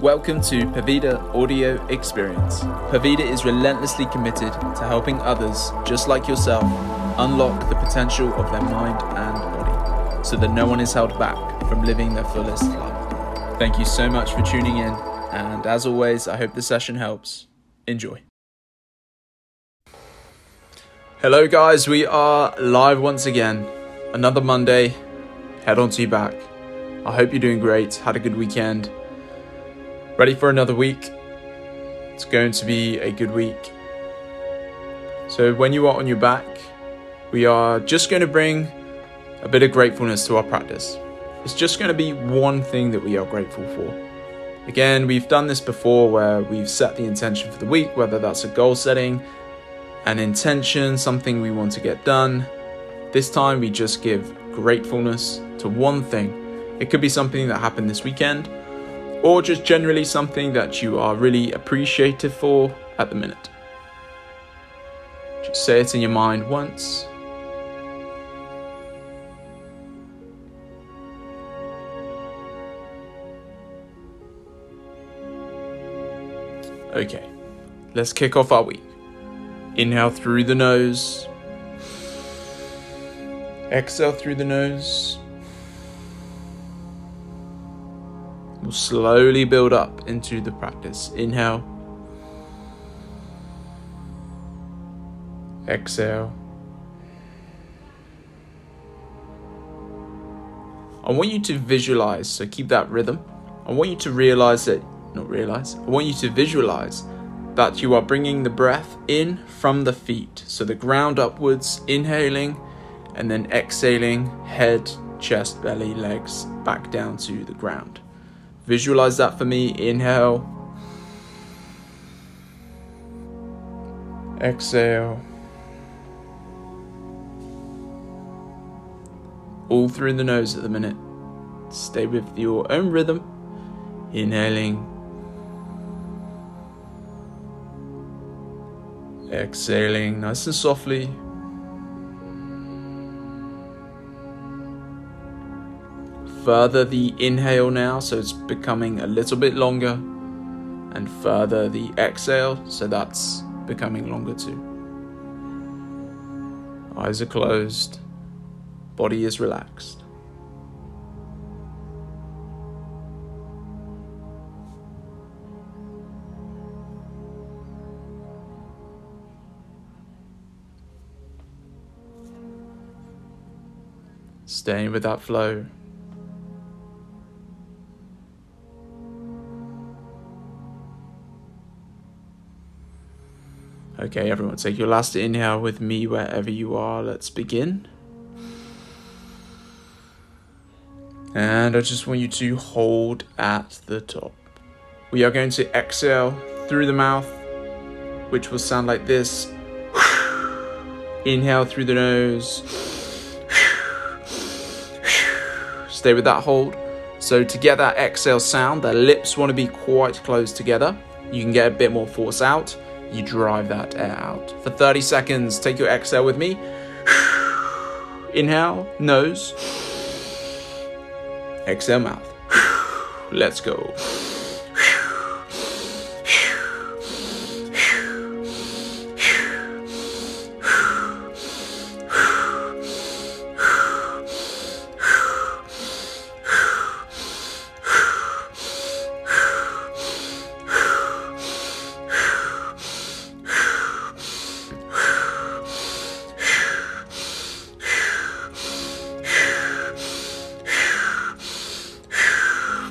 Welcome to Purvida Audio Experience. Purvida is relentlessly committed to helping others, just like yourself, unlock the potential of their mind and body so that no one is held back from living their fullest life. Thank you so much for tuning in, and as always, I hope this session helps. Enjoy. Hello guys, we are live once again. Another Monday, head on to your back. I hope you're doing great, had a good weekend. Ready for another week. It's going to be a good week. So when you are on your back, we are just going to bring a bit of gratefulness to our practice. It's just going to be one thing that we are grateful for. Again, we've done this before where we've set the intention for the week, whether that's a goal setting, an intention, something we want to get done. This time we just give gratefulness to one thing. It could be something that happened this weekend, or just generally something that you are really appreciative for at the minute. Just say it in your mind once. Okay, let's kick off our week. Inhale through the nose. Exhale through the nose. We'll slowly build up into the practice. Inhale. Exhale. I want you to visualize, so keep that rhythm. I want you to visualize that you are bringing the breath in from the feet. So the ground upwards, inhaling, and then exhaling, head, chest, belly, legs, back down to the ground. Visualize that for me. Inhale. Exhale. All through the nose at the minute. Stay with your own rhythm. Inhaling. Exhaling nice and softly. Further the inhale now, so it's becoming a little bit longer, and further the exhale, so that's becoming longer too. Eyes are closed, body is relaxed. Staying with that flow. Okay, everyone, take your last inhale with me wherever you are. Let's begin. And I just want you to hold at the top. We are going to exhale through the mouth, which will sound like this. Inhale through the nose. Stay with that hold. So to get that exhale sound, the lips want to be quite close together. You can get a bit more force out. You drive that air out. For 30 seconds, take your exhale with me. Inhale, nose. Exhale, mouth. Let's go.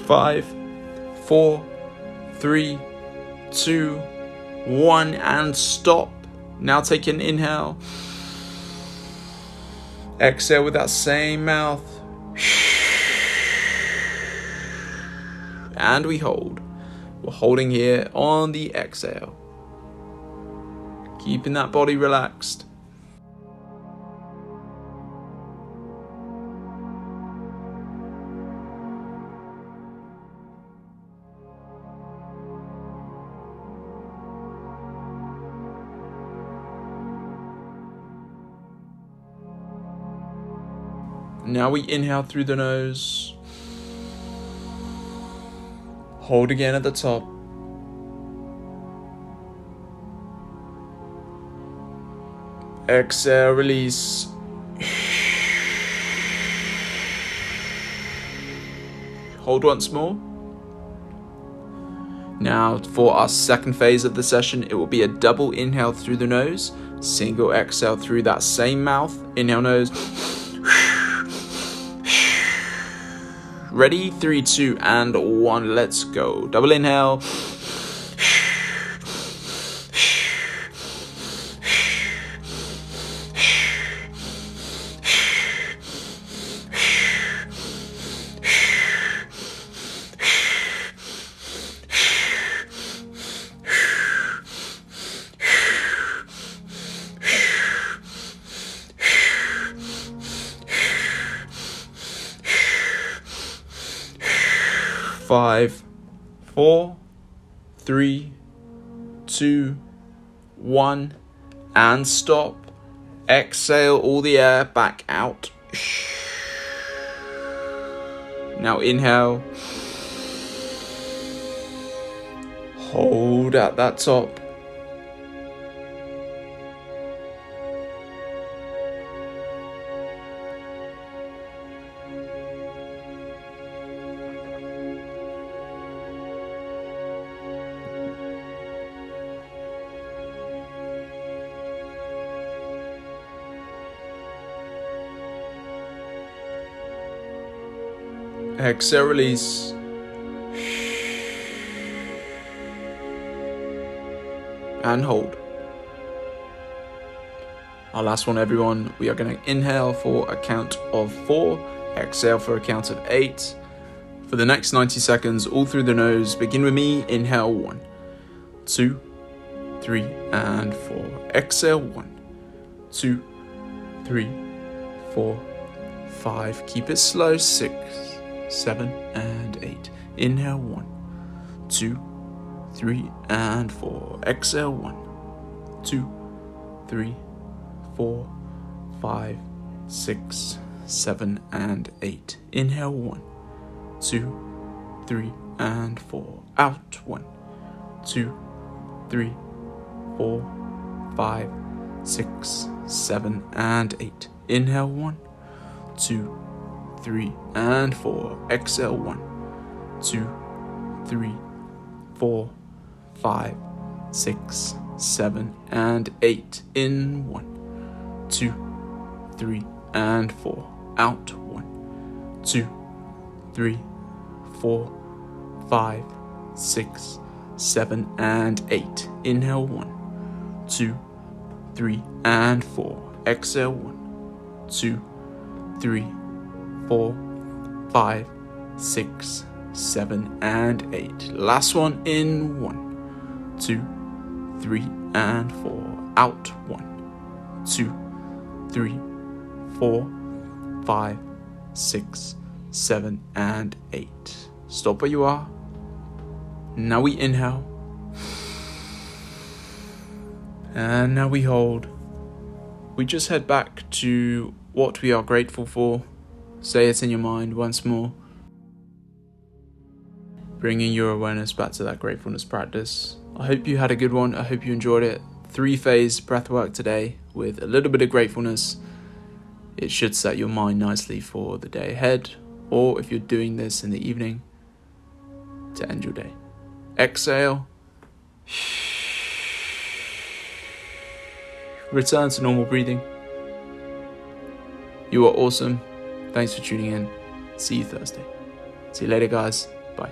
Five, four, three, two, one, and stop. Now take an inhale. Exhale with that same mouth. And we hold. We're holding here on the exhale. Keeping that body relaxed. Now we inhale through the nose, Hold again at the top. Exhale, release. Hold once more. Now, for our second phase of the session, it will be a double inhale through the nose, single exhale through that same mouth. Inhale, nose. Ready? 3, 2, and 1. Let's go. Double inhale. Five, 4, 3, 2, 1, and stop. Exhale all the air back out. Now inhale. Hold at that top. Exhale, release. And hold. Our last one, everyone. We are going to inhale for a count of 4. Exhale for a count of 8. For the next 90 seconds, all through the nose. Begin with me. Inhale, 1, 2, 3, and 4. Exhale, 1, 2, 3, 4, 5. Keep it slow. 6, 7, and 8. Inhale, 1, 2, 3, and 4. Exhale, 1, 2, 3, 4, 5, 6, 7, and 8. Inhale, 1, 2, 3, and 4. Out, 1, 2, 3, 4, 5, 6, 7, and 8. Inhale, 1, 2, 3, and 4. Exhale, 1, 2, 3, 4, 5, 6, 7, and 8. In, 1, 2, 3, and 4. Out, 1, 2, 3, 4, 5, 6, 7, and 8. Inhale, 1, 2, 3, and 4. Exhale, 1, 2, 3, 4, 5, 6, 7, and 8. Last one in, 1, 2, 3, and 4. Out, 1, 2, 3, 4, 5, 6, 7, and 8. Stop where you are. Now we inhale. And now we hold. We just head back to what we are grateful for. Say it in your mind once more, bringing your awareness back to that gratefulness practice. I hope you had a good one. I hope you enjoyed it. 3-phase breath work today with a little bit of gratefulness. It should set your mind nicely for the day ahead, or if you're doing this in the evening, to end your day. Exhale. Return to normal breathing. You are awesome. Thanks for tuning in. See you Thursday. See you later, guys. Bye.